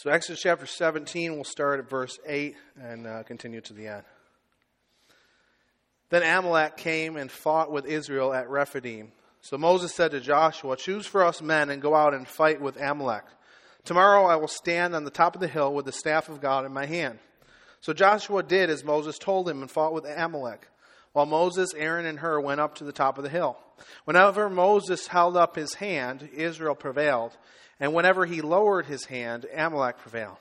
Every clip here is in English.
So Exodus chapter 17, we'll start at verse 8 and continue to the end. Then Amalek came and fought with Israel at Rephidim. So Moses said to Joshua, "Choose for us men and go out and fight with Amalek. Tomorrow I will stand on the top of the hill with the staff of God in my hand." So Joshua did as Moses told him and fought with Amalek, while Moses, Aaron, and Hur went up to the top of the hill. Whenever Moses held up his hand, Israel prevailed. And whenever he lowered his hand, Amalek prevailed.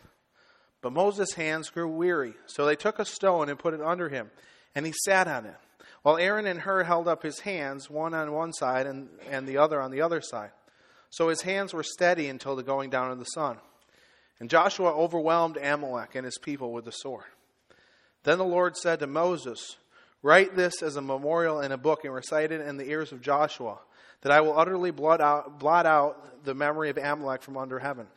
But Moses' hands grew weary, so they took a stone and put it under him, and he sat on it. While Aaron and Hur held up his hands, one on one side and the other on the other side. So his hands were steady until the going down of the sun. And Joshua overwhelmed Amalek and his people with the sword. Then the Lord said to Moses, "Write this as a memorial in a book and recite it in the ears of Joshua, that I will utterly blot out the memory of Amalek from under heaven."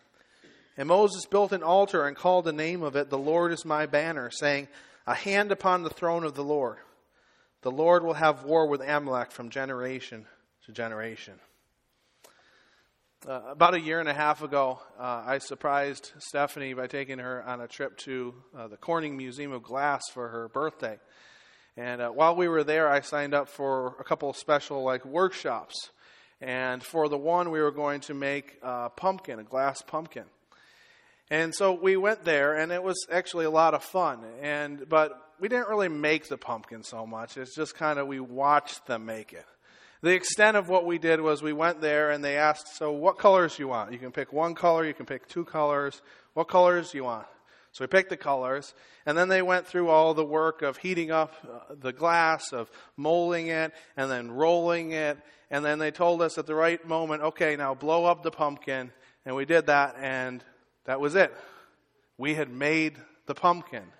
And Moses built an altar and called the name of it, "The Lord is my banner," saying, "A hand upon the throne of the Lord. The Lord will have war with Amalek from generation to generation." About a year and a half ago, I surprised Stephanie by taking her on a trip to the Corning Museum of Glass for her birthday. And while we were there, I signed up for a couple of special workshops. And for the one, we were going to make a glass pumpkin. And so we went there, and it was actually a lot of fun. But we didn't really make the pumpkin so much. It's just kind of we watched them make it. The extent of what we did was we went there, and they asked, "So what colors do you want? You can pick one color. You can pick two colors. What colors do you want?" So we picked the colors, and then they went through all the work of heating up the glass, of molding it, and then rolling it, and then they told us at the right moment, "Okay, now blow up the pumpkin," and we did that, and that was it. We had made the pumpkin.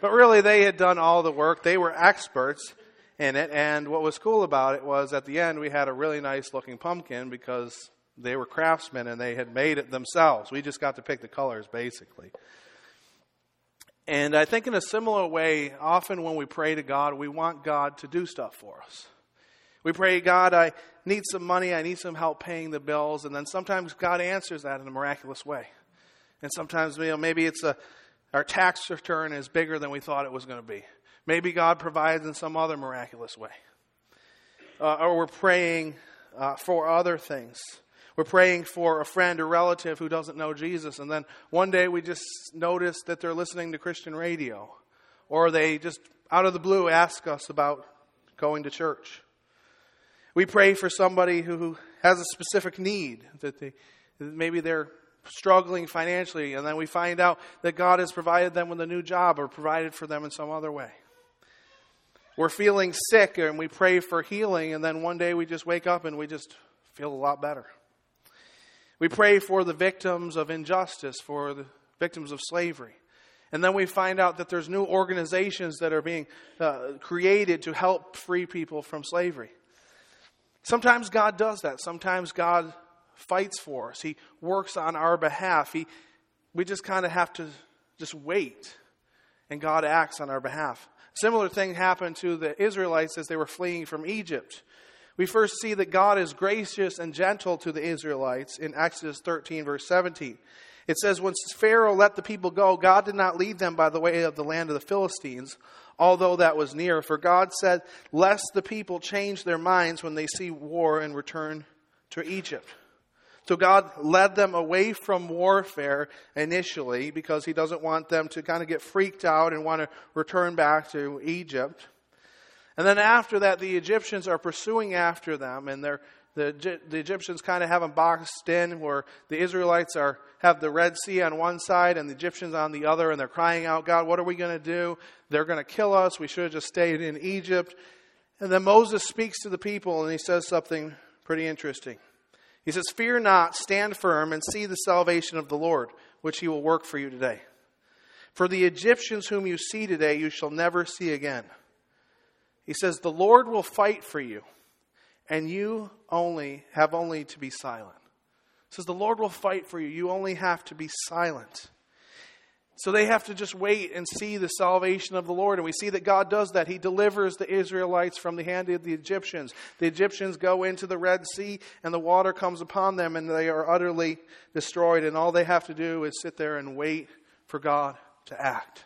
But really, they had done all the work. They were experts in it, and what was cool about it was at the end, we had a really nice-looking pumpkin because they were craftsmen, and they had made it themselves. We just got to pick the colors, basically. And I think in a similar way, often when we pray to God, we want God to do stuff for us. We pray, "God, I need some money. I need some help paying the bills." And then sometimes God answers that in a miraculous way. And sometimes maybe it's our tax return is bigger than we thought it was going to be. Maybe God provides in some other miraculous way. Or we're praying for other things. We're praying for a friend or relative who doesn't know Jesus, and then one day we just notice that they're listening to Christian radio, or they just out of the blue ask us about going to church. We pray for somebody who has a specific need, maybe they're struggling financially, and then we find out that God has provided them with a new job or provided for them in some other way. We're feeling sick, and we pray for healing, and then one day we just wake up and we just feel a lot better. We pray for the victims of injustice, for the victims of slavery. And then we find out that there's new organizations that are being created to help free people from slavery. Sometimes God does that. Sometimes God fights for us. He works on our behalf. We just kind of have to just wait, and God acts on our behalf. A similar thing happened to the Israelites as they were fleeing from Egypt. We first see that God is gracious and gentle to the Israelites in Exodus 13, verse 17. It says, "When Pharaoh let the people go, God did not lead them by the way of the land of the Philistines, although that was near. For God said, lest the people change their minds when they see war and return to Egypt." So God led them away from warfare initially because he doesn't want them to kind of get freaked out and want to return back to Egypt. And then after that, the Egyptians are pursuing after them, and the Egyptians kind of have them boxed in, where the Israelites have the Red Sea on one side and the Egyptians on the other, and they're crying out, "God, what are we going to do? They're going to kill us. We should have just stayed in Egypt." And then Moses speaks to the people, and he says something pretty interesting. He says, "Fear not, stand firm, and see the salvation of the Lord, which he will work for you today. For the Egyptians whom you see today, you shall never see again." He says, "The Lord will fight for you, and you only have to be silent." He says, "The Lord will fight for you. You only have to be silent." So they have to just wait and see the salvation of the Lord. And we see that God does that. He delivers the Israelites from the hand of the Egyptians. The Egyptians go into the Red Sea and the water comes upon them and they are utterly destroyed. And all they have to do is sit there and wait for God to act.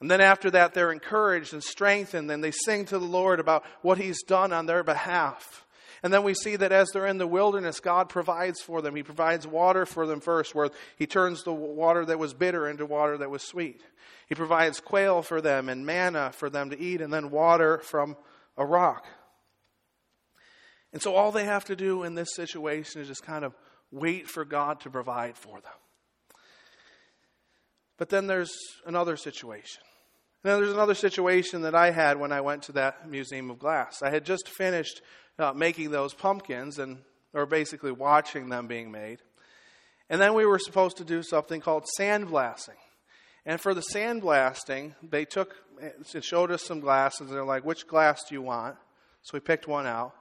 And then after that, they're encouraged and strengthened, and they sing to the Lord about what He's done on their behalf. And then we see that as they're in the wilderness, God provides for them. He provides water for them first, where He turns the water that was bitter into water that was sweet. He provides quail for them and manna for them to eat, and then water from a rock. And so all they have to do in this situation is just kind of wait for God to provide for them. But then there's another situation. Now, there's another situation that I had when I went to that Museum of Glass. I had just finished making those pumpkins and or basically watching them being made. And then we were supposed to do something called sandblasting. And for the sandblasting, they took and showed us some glasses. And they're like, which glass do you want? So we picked one out.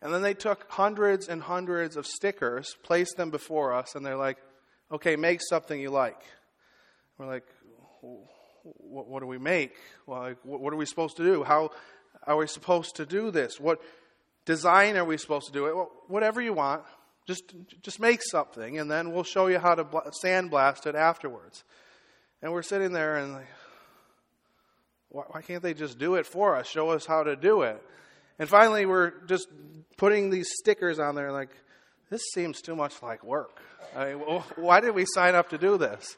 And then they took hundreds and hundreds of stickers, placed them before us. And they're like, okay, make something you like. We're like, what do we make? Like, what are we supposed to do? How are we supposed to do this? What design are we supposed to do? Well, whatever you want, just make something, and then we'll show you how to sandblast it afterwards. And we're sitting there, and like, why can't they just do it for us? Show us how to do it. And finally, we're just putting these stickers on there, like, this seems too much like work. I mean, why did we sign up to do this?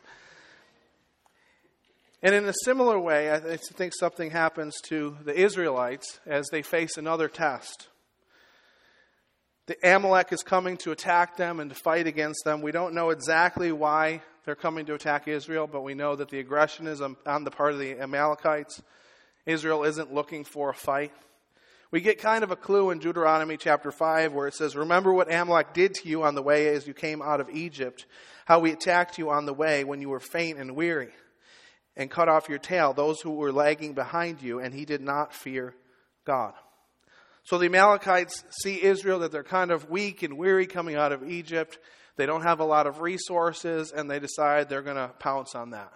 And in a similar way, I think something happens to the Israelites as they face another test. The Amalek is coming to attack them and to fight against them. We don't know exactly why they're coming to attack Israel, but we know that the aggression is on the part of the Amalekites. Israel isn't looking for a fight. We get kind of a clue in Deuteronomy chapter 5 where it says, remember what Amalek did to you on the way as you came out of Egypt, how he attacked you on the way when you were faint and weary, and cut off your tail, those who were lagging behind you, and he did not fear God. So the Amalekites see Israel, that they're kind of weak and weary coming out of Egypt. They don't have a lot of resources, and they decide they're going to pounce on that.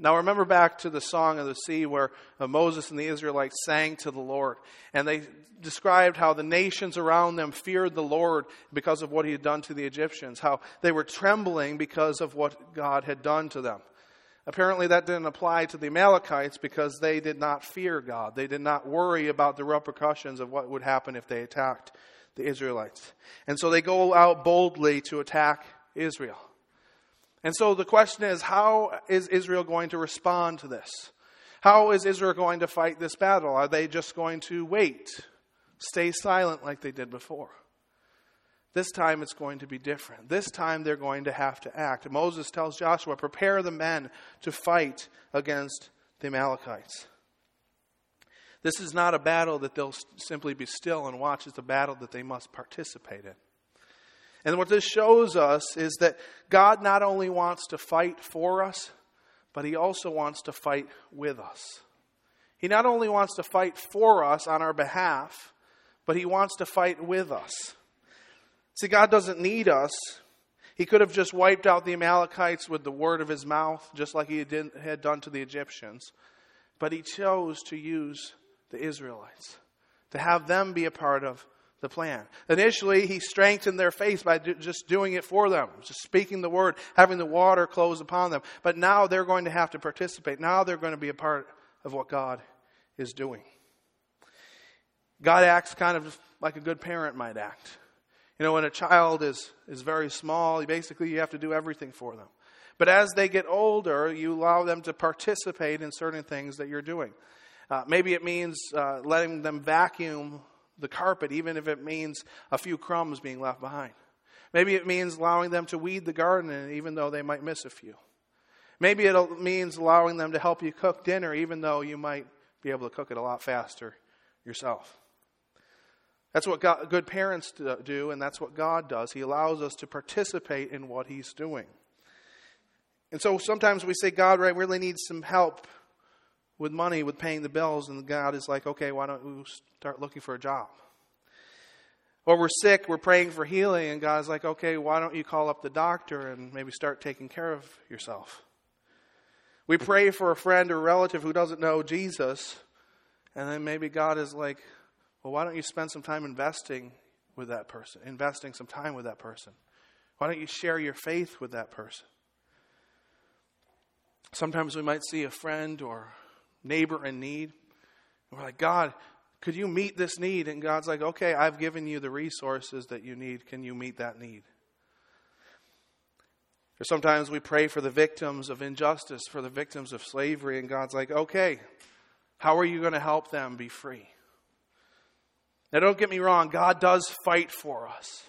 Now remember back to the Song of the Sea where Moses and the Israelites sang to the Lord. And they described how the nations around them feared the Lord because of what he had done to the Egyptians, how they were trembling because of what God had done to them. Apparently that didn't apply to the Amalekites because they did not fear God. They did not worry about the repercussions of what would happen if they attacked the Israelites. And so they go out boldly to attack Israel. And so the question is, how is Israel going to respond to this? How is Israel going to fight this battle? Are they just going to wait, stay silent like they did before? This time it's going to be different. This time they're going to have to act. Moses tells Joshua, prepare the men to fight against the Amalekites. This is not a battle that they'll simply be still and watch. It's a battle that they must participate in. And what this shows us is that God not only wants to fight for us, but He also wants to fight with us. He not only wants to fight for us on our behalf, but He wants to fight with us. See, God doesn't need us. He could have just wiped out the Amalekites with the word of His mouth, just like He had done to the Egyptians. But He chose to use the Israelites, to have them be a part of the plan. Initially, He strengthened their faith by just doing it for them, just speaking the word, having the water close upon them. But now they're going to have to participate. Now they're going to be a part of what God is doing. God acts kind of like a good parent might act. You know, when a child is very small, basically you have to do everything for them. But as they get older, you allow them to participate in certain things that you're doing. Maybe it means letting them vacuum the carpet, even if it means a few crumbs being left behind. Maybe it means allowing them to weed the garden, even though they might miss a few. Maybe it means allowing them to help you cook dinner, even though you might be able to cook it a lot faster yourself. That's what good parents do, and that's what God does. He allows us to participate in what He's doing. And so sometimes we say, God, right, really needs some help with money, with paying the bills. And God is like, okay, why don't we start looking for a job? Or we're sick, we're praying for healing, and God's like, okay, why don't you call up the doctor and maybe start taking care of yourself? We pray for a friend or relative who doesn't know Jesus, and then maybe God is like, well, why don't you spend some time investing some time with that person? Why don't you share your faith with that person? Sometimes we might see a friend or neighbor in need, and we're like, God, could you meet this need? And God's like, okay, I've given you the resources that you need. Can you meet that need? Or sometimes we pray for the victims of injustice, for the victims of slavery, and God's like, okay, how are you going to help them be free? Now, don't get me wrong, God does fight for us.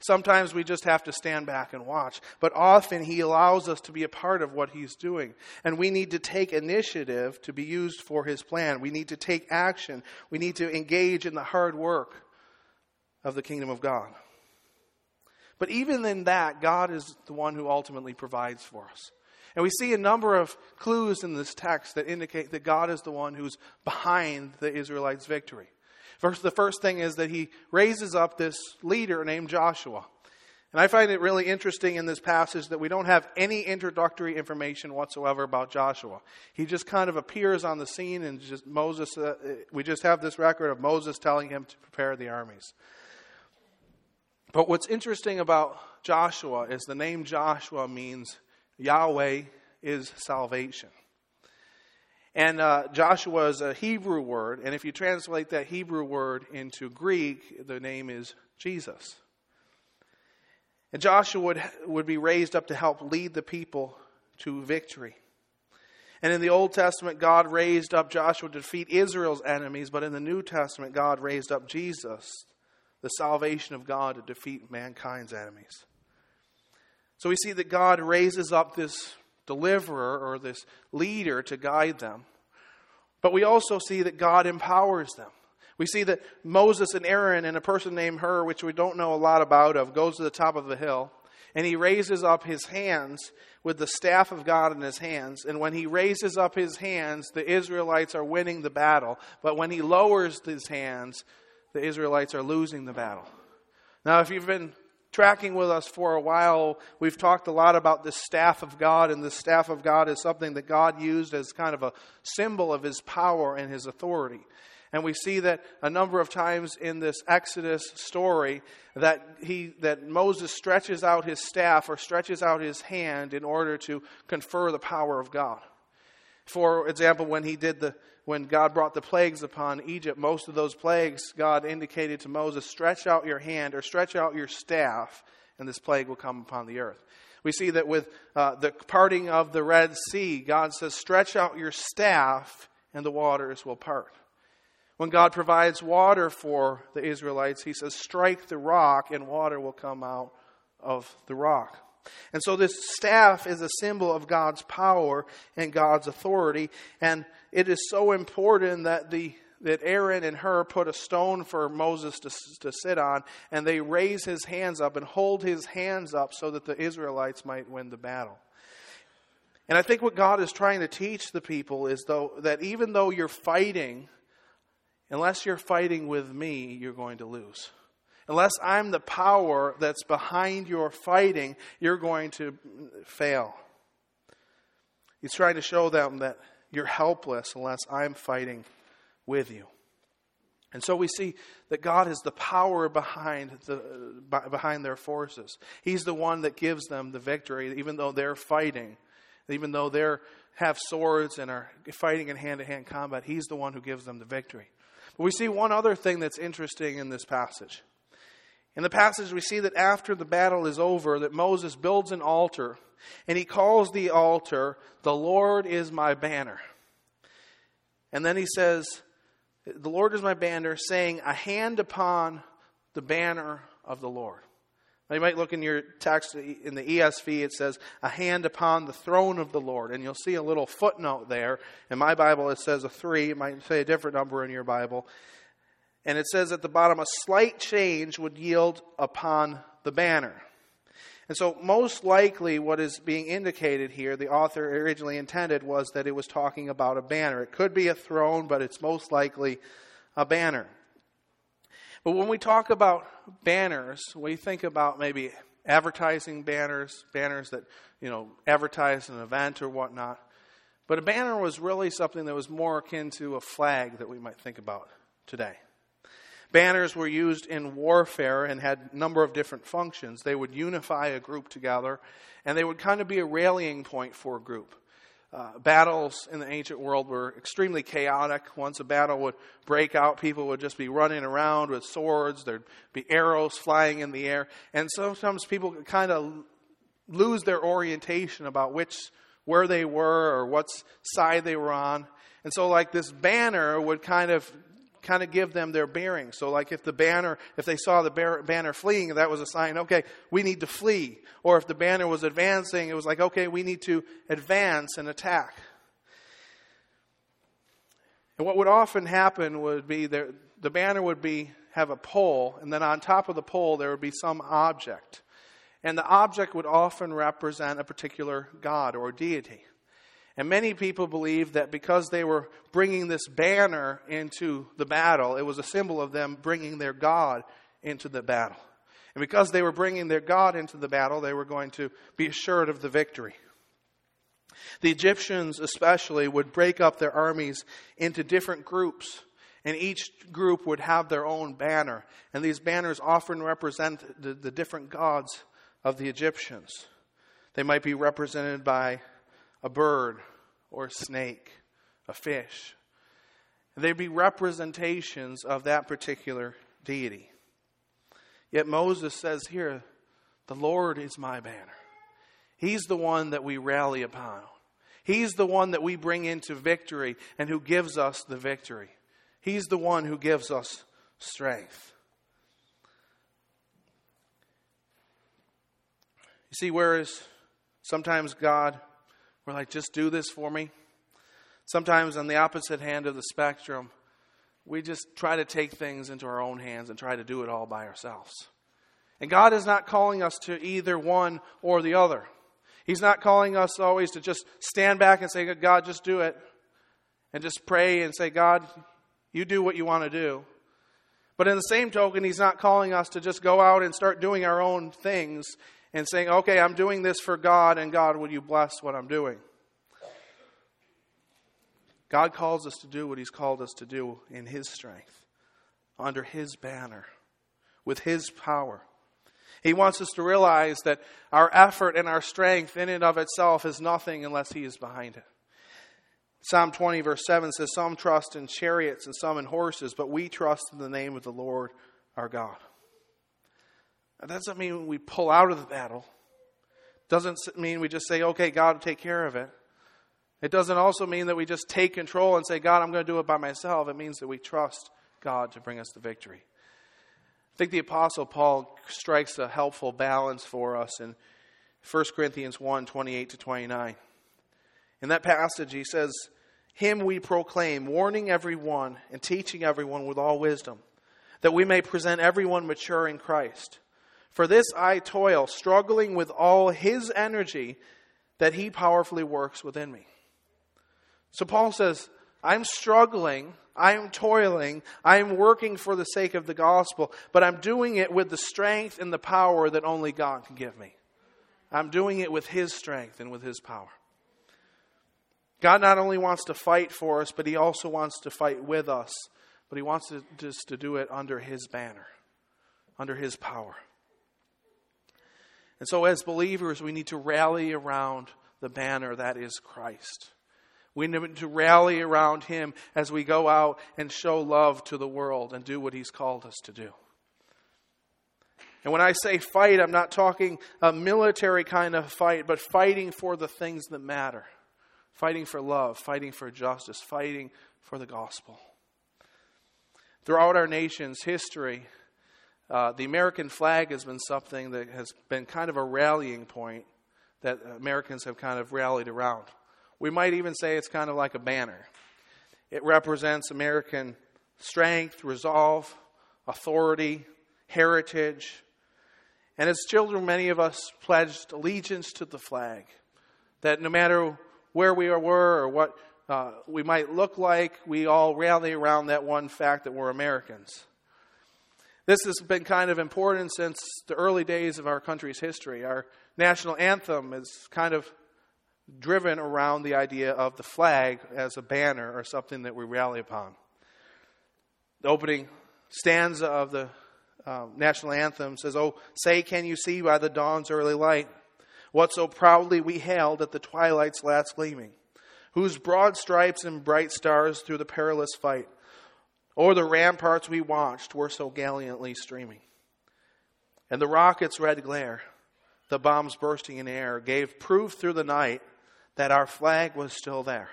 Sometimes we just have to stand back and watch, but often He allows us to be a part of what He's doing. And we need to take initiative to be used for His plan. We need to take action. We need to engage in the hard work of the kingdom of God. But even in that, God is the one who ultimately provides for us. And we see a number of clues in this text that indicate that God is the one who's behind the Israelites' victory. First, the first thing is that He raises up this leader named Joshua. And I find it really interesting in this passage that we don't have any introductory information whatsoever about Joshua. He just kind of appears on the scene, and just Moses. We just have this record of Moses telling him to prepare the armies. But what's interesting about Joshua is the name Joshua means Yahweh is salvation. And Joshua is a Hebrew word, and if you translate that Hebrew word into Greek, the name is Jesus. And Joshua would be raised up to help lead the people to victory. And in the Old Testament, God raised up Joshua to defeat Israel's enemies, but in the New Testament, God raised up Jesus, the salvation of God, to defeat mankind's enemies. So we see that God raises up this deliverer or this leader to guide them. But we also see that God empowers them. We see that Moses and Aaron and a person named Hur, which we don't know a lot about of, goes to the top of the hill, and he raises up his hands with the staff of God in his hands. And when he raises up his hands, the Israelites are winning the battle. But when he lowers his hands, the Israelites are losing the battle. Now, if you've been tracking with us for a while, we've talked a lot about the staff of God, and the staff of God is something that God used as kind of a symbol of His power and His authority. And we see that a number of times in this Exodus story that Moses stretches out his staff or stretches out his hand in order to confer the power of God. For example, when God brought the plagues upon Egypt, most of those plagues, God indicated to Moses, stretch out your hand or stretch out your staff, and this plague will come upon the earth. We see that with the parting of the Red Sea, God says, stretch out your staff, and the waters will part. When God provides water for the Israelites, He says, strike the rock, and water will come out of the rock. And so this staff is a symbol of God's power and God's authority. And it is so important that Aaron and Hur put a stone for Moses to sit on, and they raise his hands up and hold his hands up so that the Israelites might win the battle. And I think what God is trying to teach the people is that even though you're fighting, unless you're fighting with me, you're going to lose. Unless I'm the power that's behind your fighting, you're going to fail. He's trying to show them that you're helpless unless I'm fighting with you. And so we see that God is the power behind their forces. He's the one that gives them the victory, even though they're fighting, even though they have swords and are fighting in hand-to-hand combat. He's the one who gives them the victory. But we see one other thing that's interesting in this passage. In the passage, we see that after the battle is over, that Moses builds an altar, and he calls the altar, "The Lord is my banner." And then he says, "The Lord is my banner," saying, "A hand upon the banner of the Lord." Now you might look in your text, in the ESV, it says, "A hand upon the throne of the Lord." And you'll see a little footnote there. In my Bible, it says 3. It might say a different number in your Bible. And it says at the bottom, a slight change would yield upon the banner. And so most likely what is being indicated here, the author originally intended, was that it was talking about a banner. It could be a throne, but it's most likely a banner. But when we talk about banners, we think about maybe advertising banners that advertise an event or whatnot. But a banner was really something that was more akin to a flag that we might think about today. Banners were used in warfare and had a number of different functions. They would unify a group together, and they would kind of be a rallying point for a group. Battles in the ancient world were extremely chaotic. Once a battle would break out, people would just be running around with swords. There'd be arrows flying in the air. And sometimes people could kind of lose their orientation about where they were or what side they were on. And so like this banner would kind of give them their bearing. So like if they saw the banner fleeing, that was a sign, okay, we need to flee. Or if the banner was advancing, it was like, okay, we need to advance and attack. And what would often happen would be the banner would have a pole, and then on top of the pole there would be some object. And the object would often represent a particular god or deity. And many people believe that because they were bringing this banner into the battle, it was a symbol of them bringing their God into the battle. And because they were bringing their God into the battle, they were going to be assured of the victory. The Egyptians especially would break up their armies into different groups, and each group would have their own banner. And these banners often represent the different gods of the Egyptians. They might be represented by a bird, or a snake, a fish. They'd be representations of that particular deity. Yet Moses says here, the Lord is my banner. He's the one that we rally upon. He's the one that we bring into victory and who gives us the victory. He's the one who gives us strength. You see, whereas sometimes God, we're like, just do this for me. Sometimes on the opposite hand of the spectrum, we just try to take things into our own hands and try to do it all by ourselves. And God is not calling us to either one or the other. He's not calling us always to just stand back and say, God, just do it. And just pray and say, God, you do what you want to do. But in the same token, He's not calling us to just go out and start doing our own things and saying, okay, I'm doing this for God, and God, will you bless what I'm doing? God calls us to do what He's called us to do in His strength, under His banner, with His power. He wants us to realize that our effort and our strength in and of itself is nothing unless He is behind it. Psalm 20, verse 7 says, some trust in chariots and some in horses, but we trust in the name of the Lord our God. That doesn't mean we pull out of the battle. Doesn't mean we just say, okay, God, take care of it. It doesn't also mean that we just take control and say, God, I'm going to do it by myself. It means that we trust God to bring us the victory. I think the Apostle Paul strikes a helpful balance for us in 1 Corinthians 1, 28 to 29. In that passage, he says, Him we proclaim, warning everyone and teaching everyone with all wisdom, that we may present everyone mature in Christ. For this I toil, struggling with all His energy that He powerfully works within me. So Paul says, I'm struggling, I'm toiling, I'm working for the sake of the gospel, but I'm doing it with the strength and the power that only God can give me. I'm doing it with His strength and with His power. God not only wants to fight for us, but He also wants to fight with us. But He wants us just to do it under His banner, under His power. And so as believers, we need to rally around the banner that is Christ. We need to rally around Him as we go out and show love to the world and do what He's called us to do. And when I say fight, I'm not talking a military kind of fight, but fighting for the things that matter. Fighting for love, fighting for justice, fighting for the gospel. Throughout our nation's history, the American flag has been something that has been kind of a rallying point that Americans have kind of rallied around. We might even say it's kind of like a banner. It represents American strength, resolve, authority, heritage. And as children, many of us pledged allegiance to the flag, that no matter where we were or what we might look like, we all rally around that one fact that we're Americans. This has been kind of important since the early days of our country's history. Our national anthem is kind of driven around the idea of the flag as a banner or something that we rally upon. The opening stanza of the national anthem says, "Oh, say, can you see by the dawn's early light what so proudly we hailed at the twilight's last gleaming, whose broad stripes and bright stars through the perilous fight o'er the ramparts we watched were so gallantly streaming. And the rocket's red glare, the bombs bursting in air, gave proof through the night that our flag was still there.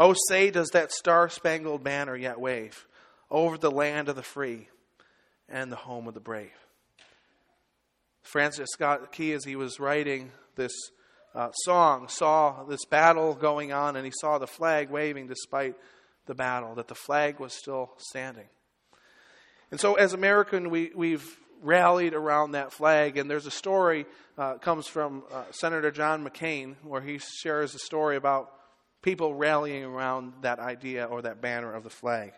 Oh, say, does that star-spangled banner yet wave over the land of the free and the home of the brave?" Francis Scott Key, as he was writing this song, saw this battle going on, and he saw the flag waving despite the battle, that the flag was still standing. And so as American, we've rallied around that flag. And there's a story comes from Senator John McCain, where he shares a story about people rallying around that idea or that banner of the flag.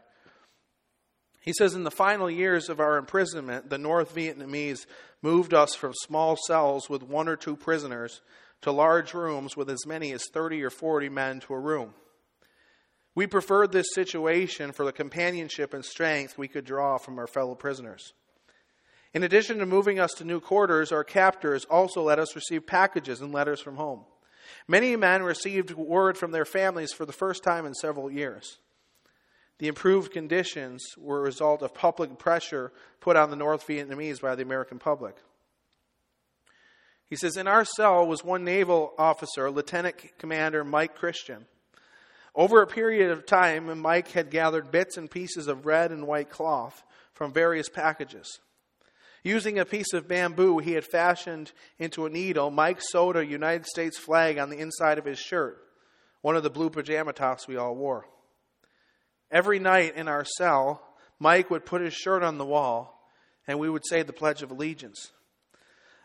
He says, "In the final years of our imprisonment, the North Vietnamese moved us from small cells with 1 or 2 prisoners to large rooms with as many as 30 or 40 men to a room. We preferred this situation for the companionship and strength we could draw from our fellow prisoners. In addition to moving us to new quarters, our captors also let us receive packages and letters from home. Many men received word from their families for the first time in several years. The improved conditions were a result of public pressure put on the North Vietnamese by the American public." He says, "In our cell was one naval officer, Lieutenant Commander Mike Christian. Over a period of time, Mike had gathered bits and pieces of red and white cloth from various packages. Using a piece of bamboo he had fashioned into a needle, Mike sewed a United States flag on the inside of his shirt, one of the blue pajama tops we all wore. Every night in our cell, Mike would put his shirt on the wall, and we would say the Pledge of Allegiance.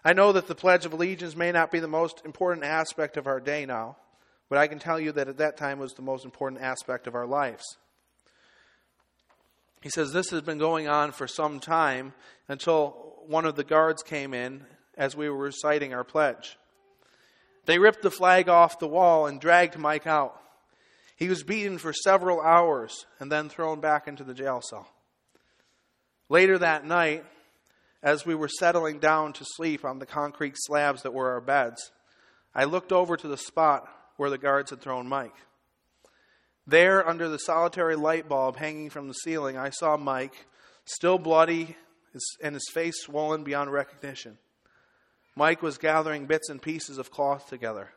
I know that the Pledge of Allegiance may not be the most important aspect of our day now, but I can tell you that at that time it was the most important aspect of our lives." He says this has been going on for some time until one of the guards came in as we were reciting our pledge. They ripped the flag off the wall and dragged Mike out. He was beaten for several hours and then thrown back into the jail cell. Later that night, as we were settling down to sleep on the concrete slabs that were our beds, I looked over to the spot where the guards had thrown Mike. There, under the solitary light bulb hanging from the ceiling, I saw Mike, still bloody and his face swollen beyond recognition. Mike was gathering bits and pieces of cloth together,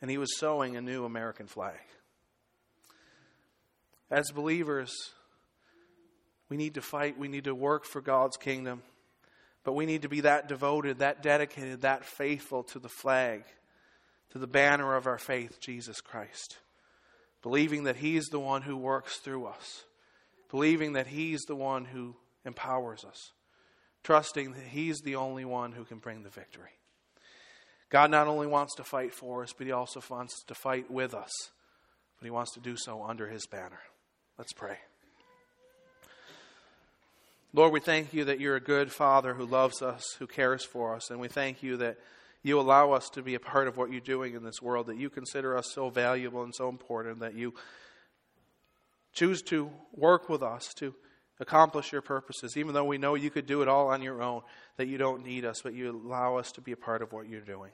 and he was sewing a new American flag." As believers, we need to fight. We need to work for God's kingdom. But we need to be that devoted, that dedicated, that faithful to the flag, to the banner of our faith, Jesus Christ. Believing that He's the one who works through us. Believing that He's the one who empowers us. Trusting that He's the only one who can bring the victory. God not only wants to fight for us, but He also wants to fight with us. But He wants to do so under His banner. Let's pray. Lord, we thank You that You're a good Father who loves us, who cares for us. And we thank You that You allow us to be a part of what You're doing in this world, that You consider us so valuable and so important, that You choose to work with us to accomplish Your purposes, even though we know You could do it all on Your own, that You don't need us, but You allow us to be a part of what You're doing.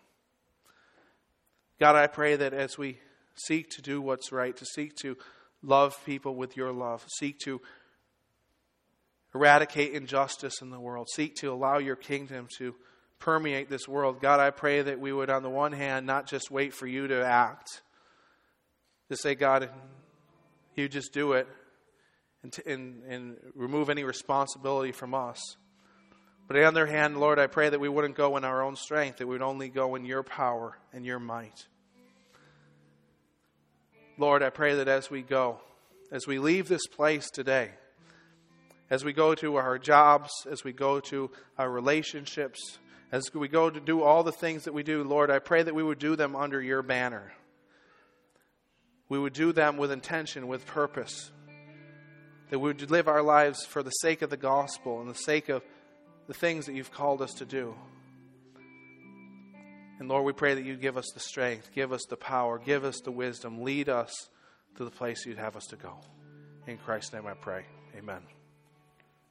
God, I pray that as we seek to do what's right, to seek to love people with Your love, seek to eradicate injustice in the world, seek to allow Your kingdom to permeate this world. God, I pray that we would, on the one hand, not just wait for You to act, to say, God, You just do it and remove any responsibility from us. But on the other hand, Lord, I pray that we wouldn't go in our own strength, that we would only go in Your power and Your might. Lord, I pray that as we go, as we leave this place today, as we go to our jobs, as we go to our relationships, as we go to do all the things that we do, Lord, I pray that we would do them under Your banner. We would do them with intention, with purpose. That we would live our lives for the sake of the gospel and the sake of the things that You've called us to do. And Lord, we pray that you give us the strength, give us the power, give us the wisdom, lead us to the place you'd have us to go. In Christ's name I pray. Amen.